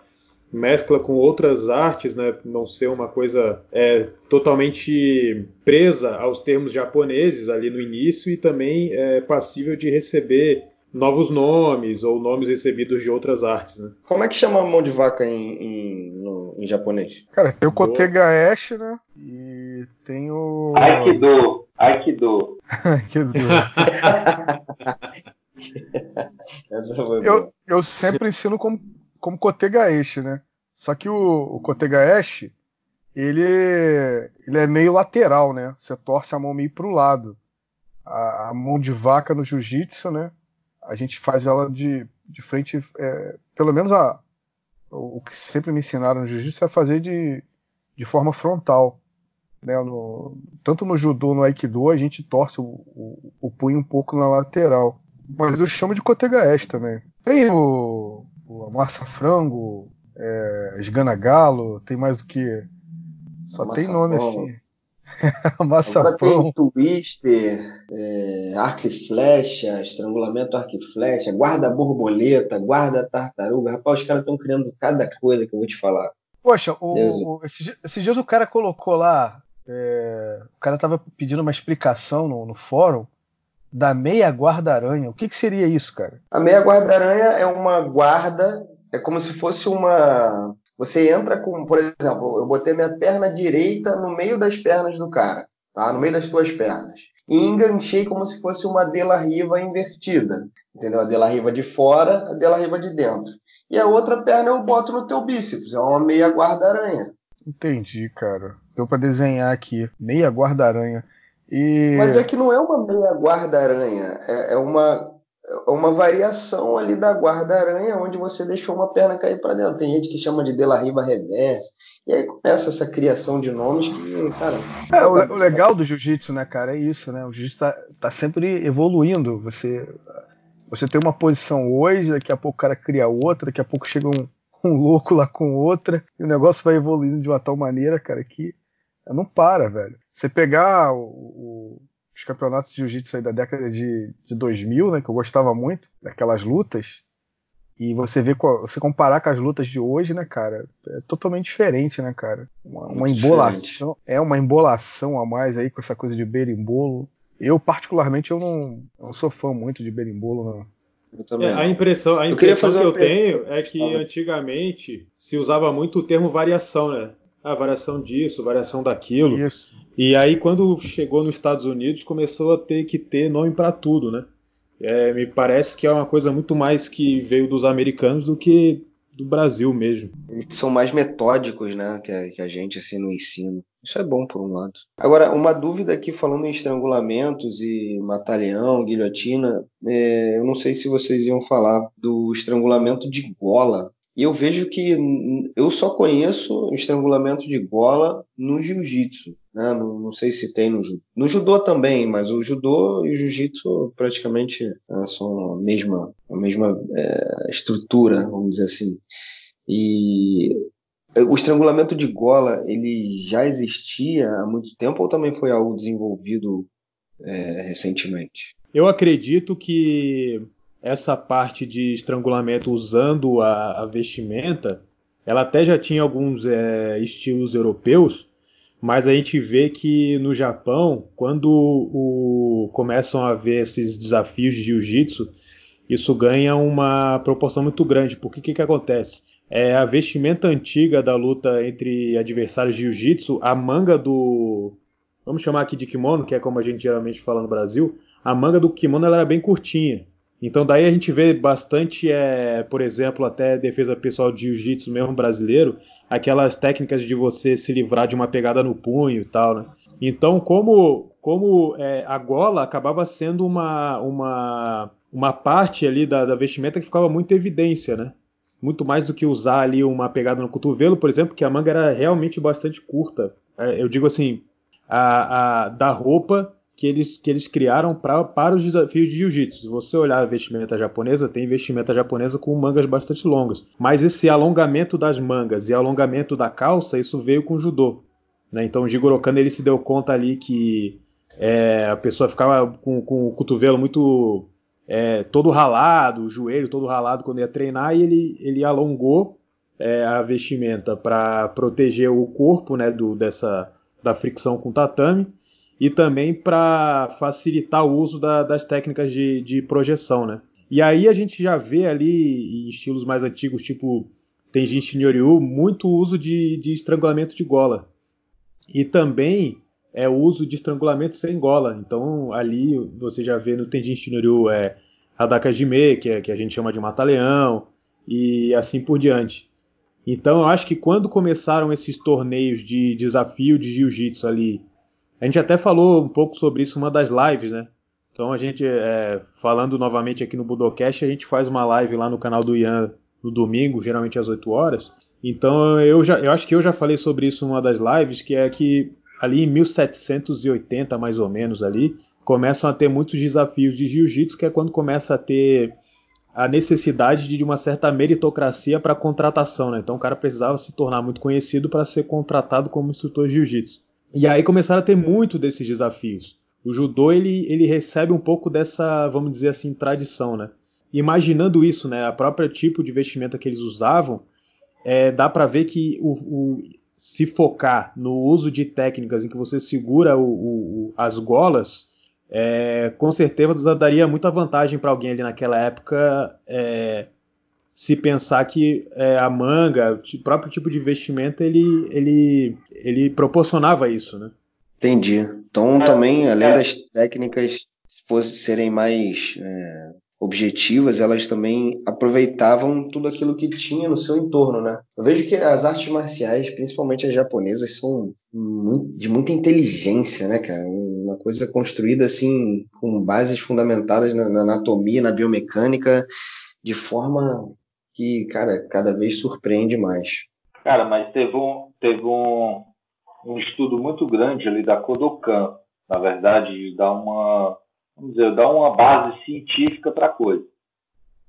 mescla com outras artes, né, não ser uma coisa é, totalmente presa aos termos japoneses ali no início, e também é passível de receber novos nomes ou nomes recebidos de outras artes, né? Como é que chama mão de vaca em, em, no, em japonês? Cara, tem o Kotegaeshi, né? E tem o... Aikido. Aikido. Aikido. eu, eu sempre ensino como, como Kotegaeshi, né? Só que o, o Kotegaeshi, ele, ele é meio lateral, né? Você torce a mão meio pro lado. A, a mão de vaca no jiu-jitsu, né? A gente faz ela de, de frente, é, pelo menos a, o que sempre me ensinaram no jiu-jitsu é fazer de, de forma frontal, né? No, tanto no judô, no aikido, a gente torce o, o, o punho um pouco na lateral. Mas eu chamo de Kotegaeshi também. Tem o, o a massa frango, é, esganagalo, tem mais do que... Só massa tem nome pão. Assim. Massa agora pão. Tem twister, é, arco e flecha, estrangulamento arco e flecha, guarda borboleta, guarda tartaruga. Rapaz, os caras estão criando cada coisa que eu vou te falar. Poxa, o, o, esses, esses dias o cara colocou lá, é, o cara tava pedindo uma explicação no, no fórum da meia guarda-aranha. O que, que seria isso, cara? A meia guarda-aranha é uma guarda, é como se fosse uma... Você entra com, por exemplo, eu botei minha perna direita no meio das pernas do cara, tá? No meio das tuas pernas. E enganchei como se fosse uma Dela Riva invertida, entendeu? A Dela Riva de fora, a Dela Riva de dentro. E a outra perna eu boto no teu bíceps, é uma meia guarda-aranha. Entendi, cara. Deu pra desenhar aqui, meia guarda-aranha. E... Mas é que não é uma meia guarda-aranha, é, é uma... uma variação ali da guarda-aranha onde você deixou uma perna cair para dentro. Tem gente que chama de Dela Riva reversa. E aí começa essa criação de nomes que, cara... É, o, o legal do jiu-jitsu, né, cara, é isso, né? O jiu-jitsu tá, tá sempre evoluindo. Você, você tem uma posição hoje, daqui a pouco o cara cria outra, daqui a pouco chega um, um louco lá com outra, e o negócio vai evoluindo de uma tal maneira, cara, que não para, velho. Você pegar o... o os campeonatos de jiu-jitsu aí da década de, de dois mil, né, que eu gostava muito, daquelas lutas, e você vê, você comparar com as lutas de hoje, né, cara, é totalmente diferente, né, cara, uma, uma embolação, é uma embolação a mais aí com essa coisa de berimbolo. Eu, particularmente, eu não, não sou fã muito de berimbolo, não. Eu é, a impressão, a impressão eu que eu per... tenho é que ah, antigamente se usava muito o termo variação, né, a variação disso, variação daquilo. Isso. E aí quando chegou nos Estados Unidos começou a ter que ter nome para tudo, né? É, me parece que é uma coisa muito mais que veio dos americanos do que do Brasil mesmo. Eles são mais metódicos, né, que a, que a gente assim no ensino. Isso é bom por um lado. Agora, uma dúvida aqui falando em estrangulamentos e mataleão, guilhotina, é, eu não sei se vocês iam falar do estrangulamento de gola. E eu vejo que eu só conheço o estrangulamento de gola no jiu-jitsu, né? Não, não sei se tem no judô. No judô também, mas o judô e o jiu-jitsu praticamente são a mesma, a mesma é, estrutura, vamos dizer assim. E o estrangulamento de gola, ele já existia há muito tempo ou também foi algo desenvolvido é, recentemente? Eu acredito que... essa parte de estrangulamento usando a, a vestimenta, ela até já tinha alguns é, estilos europeus, mas a gente vê que no Japão, quando o, começam a haver esses desafios de jiu-jitsu, isso ganha uma proporção muito grande, porque o que, que acontece? É, a vestimenta antiga da luta entre adversários de jiu-jitsu, a manga do... vamos chamar aqui de kimono, que é como a gente geralmente fala no Brasil, a manga do kimono ela era bem curtinha. Então daí a gente vê bastante, é, por exemplo, até defesa pessoal de jiu-jitsu mesmo brasileiro, aquelas técnicas de você se livrar de uma pegada no punho e tal, né? Então como, como é, a gola acabava sendo uma, uma, uma parte ali da, da vestimenta que ficava muito em evidência, né? Muito mais do que usar ali uma pegada no cotovelo, por exemplo, que a manga era realmente bastante curta. É, eu digo assim, a, a, da roupa... Que eles, que eles criaram pra, para os desafios de jiu-jitsu. Se você olhar a vestimenta japonesa, tem vestimenta japonesa com mangas bastante longas. Mas esse alongamento das mangas e alongamento da calça, isso veio com o judô, né? Então o Jigoro Kano ele se deu conta ali que é, a pessoa ficava com, com o cotovelo muito é, todo ralado, o joelho todo ralado quando ia treinar, e ele, ele alongou é, a vestimenta para proteger o corpo, né, do, dessa, da fricção com o tatame, e também para facilitar o uso da, das técnicas de, de projeção, né? E aí a gente já vê ali em estilos mais antigos, tipo Tenjin Shin'yo-ryu, muito uso de, de estrangulamento de gola. E também é o uso de estrangulamento sem gola. Então ali você já vê no Tenjin Shin'yo-ryu é hadaka jime, que, é, que a gente chama de mataleão, e assim por diante. Então eu acho que quando começaram esses torneios de desafio de jiu-jitsu ali, a gente até falou um pouco sobre isso em uma das lives, né? Então a gente, é, falando novamente aqui no Budocast, a gente faz uma live lá no canal do Ian no domingo, geralmente às oito horas. Então eu, já, eu acho que eu já falei sobre isso em uma das lives, que é que ali em mil setecentos e oitenta, mais ou menos, ali, começam a ter muitos desafios de jiu-jitsu, que é quando começa a ter a necessidade de uma certa meritocracia para contratação, né? Então o cara precisava se tornar muito conhecido para ser contratado como instrutor de jiu-jitsu. E aí começaram a ter muito desses desafios. O judô, ele, ele recebe um pouco dessa, vamos dizer assim, tradição, né? Imaginando isso, né, a própria tipo de vestimenta que eles usavam, é, dá para ver que o, o, se focar no uso de técnicas em que você segura o, o, as golas, é, com certeza daria muita vantagem para alguém ali naquela época, é, se pensar que é, a manga, o próprio tipo de vestimenta, ele, ele, ele proporcionava isso, né? Entendi. Então, também, além das técnicas se fosse, serem mais é, objetivas, elas também aproveitavam tudo aquilo que tinha no seu entorno, né? Eu vejo que as artes marciais, principalmente as japonesas, são muito, de muita inteligência, né, cara? Uma coisa construída, assim, com bases fundamentadas na, na anatomia, na biomecânica, de forma que, cara, cada vez surpreende mais. Cara, mas teve um... Teve um... um estudo muito grande ali da Kodokan, na verdade, dá uma, vamos dizer, dá uma base científica para a coisa.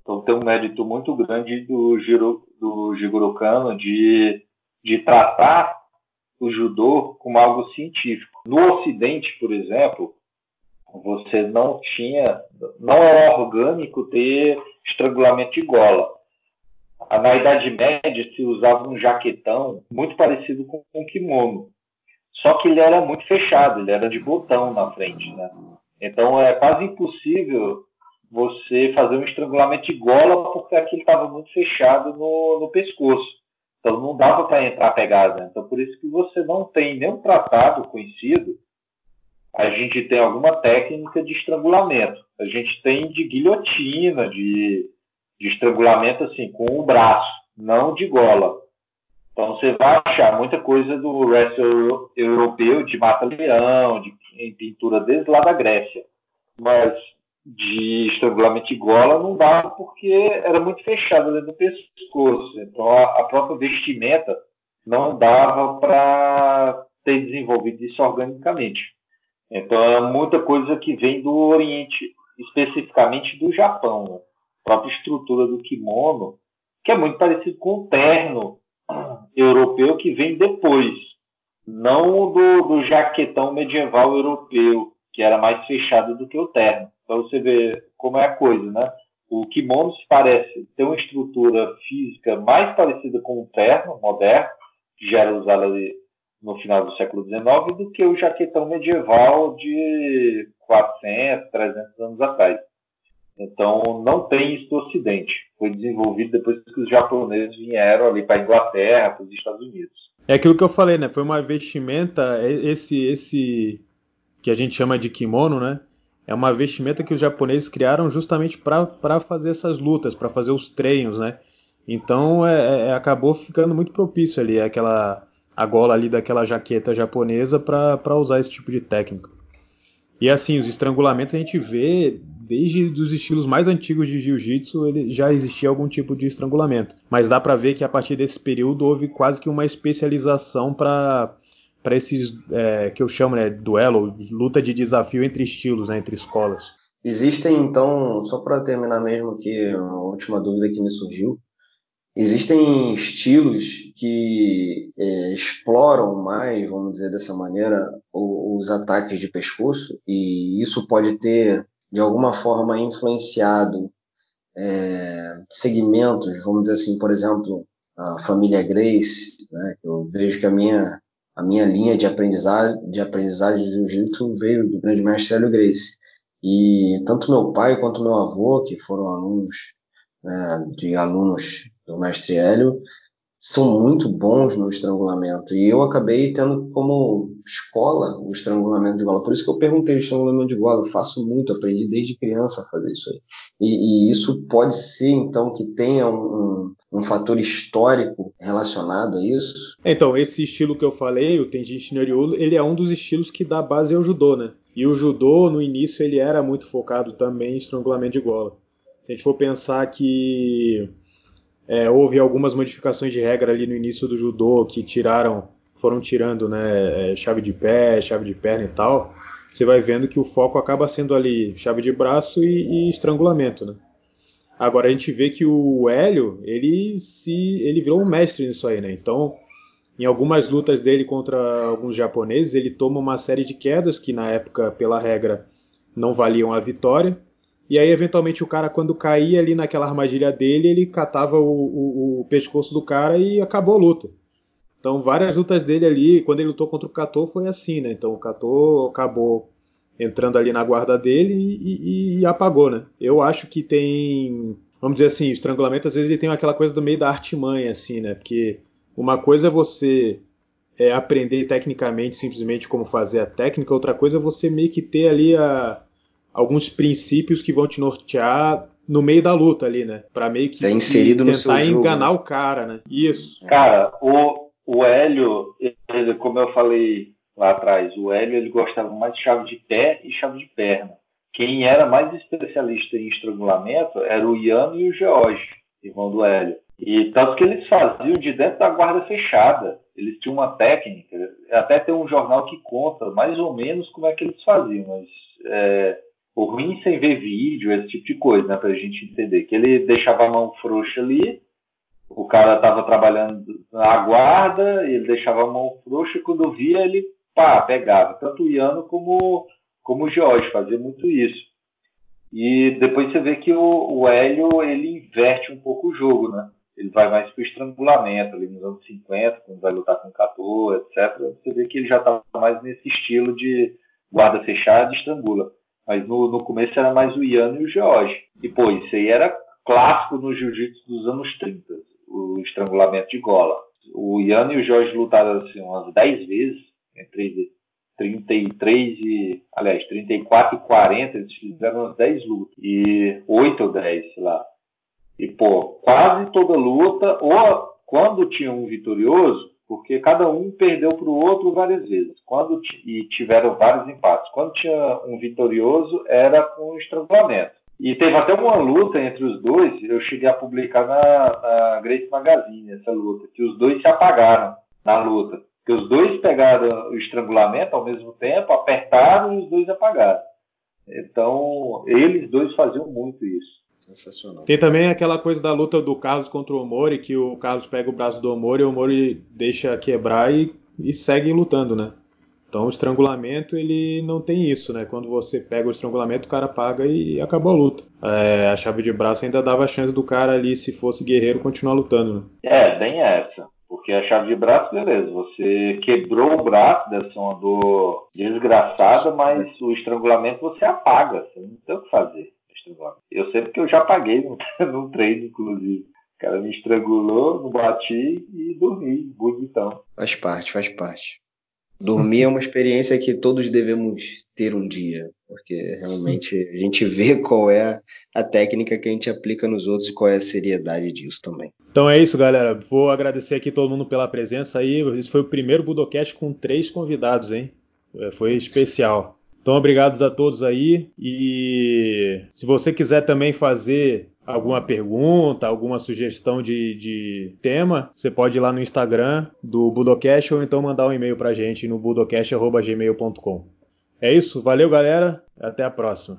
Então tem um mérito muito grande do, Jiro, do Jigoro Kano de, de tratar o judô como algo científico. No Ocidente, por exemplo, você não tinha, não era orgânico ter estrangulamento de gola. Na Idade Média se usava um jaquetão muito parecido com um kimono. Só que ele era muito fechado, ele era de botão na frente, né? Então é quase impossível você fazer um estrangulamento de gola porque aquilo estava muito fechado no, no pescoço. Então não dava para entrar pegada. Então por isso que você não tem nenhum tratado conhecido. A gente tem alguma técnica de estrangulamento. A gente tem de guilhotina, de, de estrangulamento assim, com o braço, não de gola. Então você vai achar muita coisa do wrestling europeu, de mata-leão, de, em pintura desde lá da Grécia. Mas de estrangulamento de gola não dava porque era muito fechado dentro do pescoço. Então a, a própria vestimenta não dava para ter desenvolvido isso organicamente. Então é muita coisa que vem do Oriente, especificamente do Japão. Né? A própria estrutura do kimono, que é muito parecido com o terno europeu que vem depois, não do, do jaquetão medieval europeu, que era mais fechado do que o terno. Então você vê como é a coisa, né? O kimono se parece ter uma estrutura física mais parecida com o terno moderno, que já era usado ali no final do século dezenove, do que o jaquetão medieval de quatrocentos, trezentos anos atrás. Então, não tem isso no Ocidente. Foi desenvolvido depois que os japoneses vieram ali para a Inglaterra, para os Estados Unidos. É aquilo que eu falei, né? Foi uma vestimenta, esse, esse que a gente chama de kimono, né? É uma vestimenta que os japoneses criaram justamente para fazer essas lutas, para fazer os treinos, né? Então, é, é, acabou ficando muito propício ali, aquela, a gola ali daquela jaqueta japonesa para usar esse tipo de técnica. E assim, os estrangulamentos a gente vê desde os estilos mais antigos de jiu-jitsu, ele já existia algum tipo de estrangulamento. Mas dá para ver que a partir desse período houve quase que uma especialização para esses é, que eu chamo, né, duelo, luta de desafio entre estilos, né, entre escolas. Existem então, só para terminar mesmo aqui, a última dúvida que me surgiu, existem estilos que é, exploram mais, vamos dizer dessa maneira, os ataques de pescoço, e isso pode ter, de alguma forma, influenciado é, segmentos, vamos dizer assim, por exemplo, a família Grace, né? Eu vejo que a minha, a minha linha de aprendizagem de, aprendizagem de jiu-jitsu veio do grande mestre Hélio Grace. E tanto meu pai quanto meu avô, que foram alunos, né, de alunos do mestre Hélio, são muito bons no estrangulamento. E eu acabei tendo como escola o estrangulamento de gola. Por isso que eu perguntei o estrangulamento de gola. Eu faço muito, aprendi desde criança a fazer isso aí. E, e isso pode ser, então, que tenha um, um, um fator histórico relacionado a isso? Então, esse estilo que eu falei, o Tenjin Shin'yo-ryu, ele é um dos estilos que dá base ao judô, né? E o judô, no início, ele era muito focado também em estrangulamento de gola. Se a gente for pensar que... É, houve algumas modificações de regra ali no início do judô que tiraram, foram tirando, né, chave de pé, chave de perna e tal. Você vai vendo que o foco acaba sendo ali chave de braço e, e estrangulamento, né? Agora a gente vê que o Hélio, ele, se, ele virou um mestre nisso aí, né? Então, em algumas lutas dele contra alguns japoneses, ele toma uma série de quedas que na época, pela regra, não valiam a vitória. E aí, eventualmente, o cara, quando caía ali naquela armadilha dele, ele catava o, o, o pescoço do cara e acabou a luta. Então, várias lutas dele ali, quando ele lutou contra o Kato, foi assim, né? Então, o Kato acabou entrando ali na guarda dele e, e, e apagou, né? Eu acho que tem, vamos dizer assim, o estrangulamento, às vezes, ele tem aquela coisa do meio da artimanha, assim, né? Porque uma coisa é você é, aprender tecnicamente, simplesmente, como fazer a técnica, outra coisa é você meio que ter ali a... alguns princípios que vão te nortear no meio da luta ali, né? Pra meio que tá inserido no seu jogo, tentar enganar o cara, né? Isso. Cara, o, o Hélio, como eu falei lá atrás, o Hélio, ele gostava mais de chave de pé e chave de perna. Quem era mais especialista em estrangulamento era o Yano e o George, irmão do Hélio. E tanto que eles faziam de dentro da guarda fechada. Eles tinham uma técnica, até tem um jornal que conta mais ou menos como é que eles faziam, mas... É... O ruim sem ver vídeo, esse tipo de coisa, né, pra gente entender. Que ele deixava a mão frouxa ali, o cara tava trabalhando na guarda, ele deixava a mão frouxa e quando via ele, pá, pegava. Tanto o Yano como, como o Jorge fazia muito isso. E depois você vê que o, o Hélio, ele inverte um pouco o jogo, né? Ele vai mais pro estrangulamento, ali nos anos cinquenta, quando vai lutar com o Kato, etcétera. Você vê que ele já tá mais nesse estilo de guarda fechada e estrangula. Mas no, no começo era mais o Yano e o George. E, pô, isso aí era clássico no jiu-jitsu dos anos trinta, o estrangulamento de gola. O Yano e o George lutaram assim, umas dez vezes, entre trinta e três e... Aliás, trinta e quatro e quarenta, eles fizeram umas dez lutas. E oito ou dez, sei lá. E, pô, quase toda luta, ou quando tinha um vitorioso, porque cada um perdeu para o outro várias vezes. Quando t- e tiveram vários empates. Quando tinha um vitorioso, era com um estrangulamento. E teve até uma luta entre os dois, eu cheguei a publicar na, na Grace Magazine essa luta, que os dois se apagaram na luta. Que os dois pegaram o estrangulamento ao mesmo tempo, apertaram e os dois apagaram. Então, eles dois faziam muito isso. Sensacional. Tem também aquela coisa da luta do Carlos contra o Omori, que o Carlos pega o braço do Omori e o Omori deixa quebrar e, e segue lutando, né? Então o estrangulamento, ele não tem isso, né? Quando você pega o estrangulamento, o cara paga e acabou a luta. É, a chave de braço ainda dava a chance do cara ali, se fosse guerreiro, continuar lutando, né? É, bem essa. Porque a chave de braço, beleza, você quebrou o braço, deve ser uma dor desgraçada, mas o estrangulamento você apaga, você não tem o que fazer. Eu sei porque eu já paguei num treino, inclusive. O cara me estrangulou, me bati e dormi, bonitão. Faz parte, faz parte. Dormir é uma experiência que todos devemos ter um dia, porque realmente a gente vê qual é a técnica que a gente aplica nos outros e qual é a seriedade disso também. Então é isso, galera. Vou agradecer aqui todo mundo pela presença aí. Esse foi o primeiro Budocast com três convidados, hein? Foi especial. Então, obrigado a todos aí, e se você quiser também fazer alguma pergunta, alguma sugestão de, de tema, você pode ir lá no Instagram do Budocast ou então mandar um e-mail pra gente no budocast arroba gmail ponto com. É isso, valeu galera, até a próxima.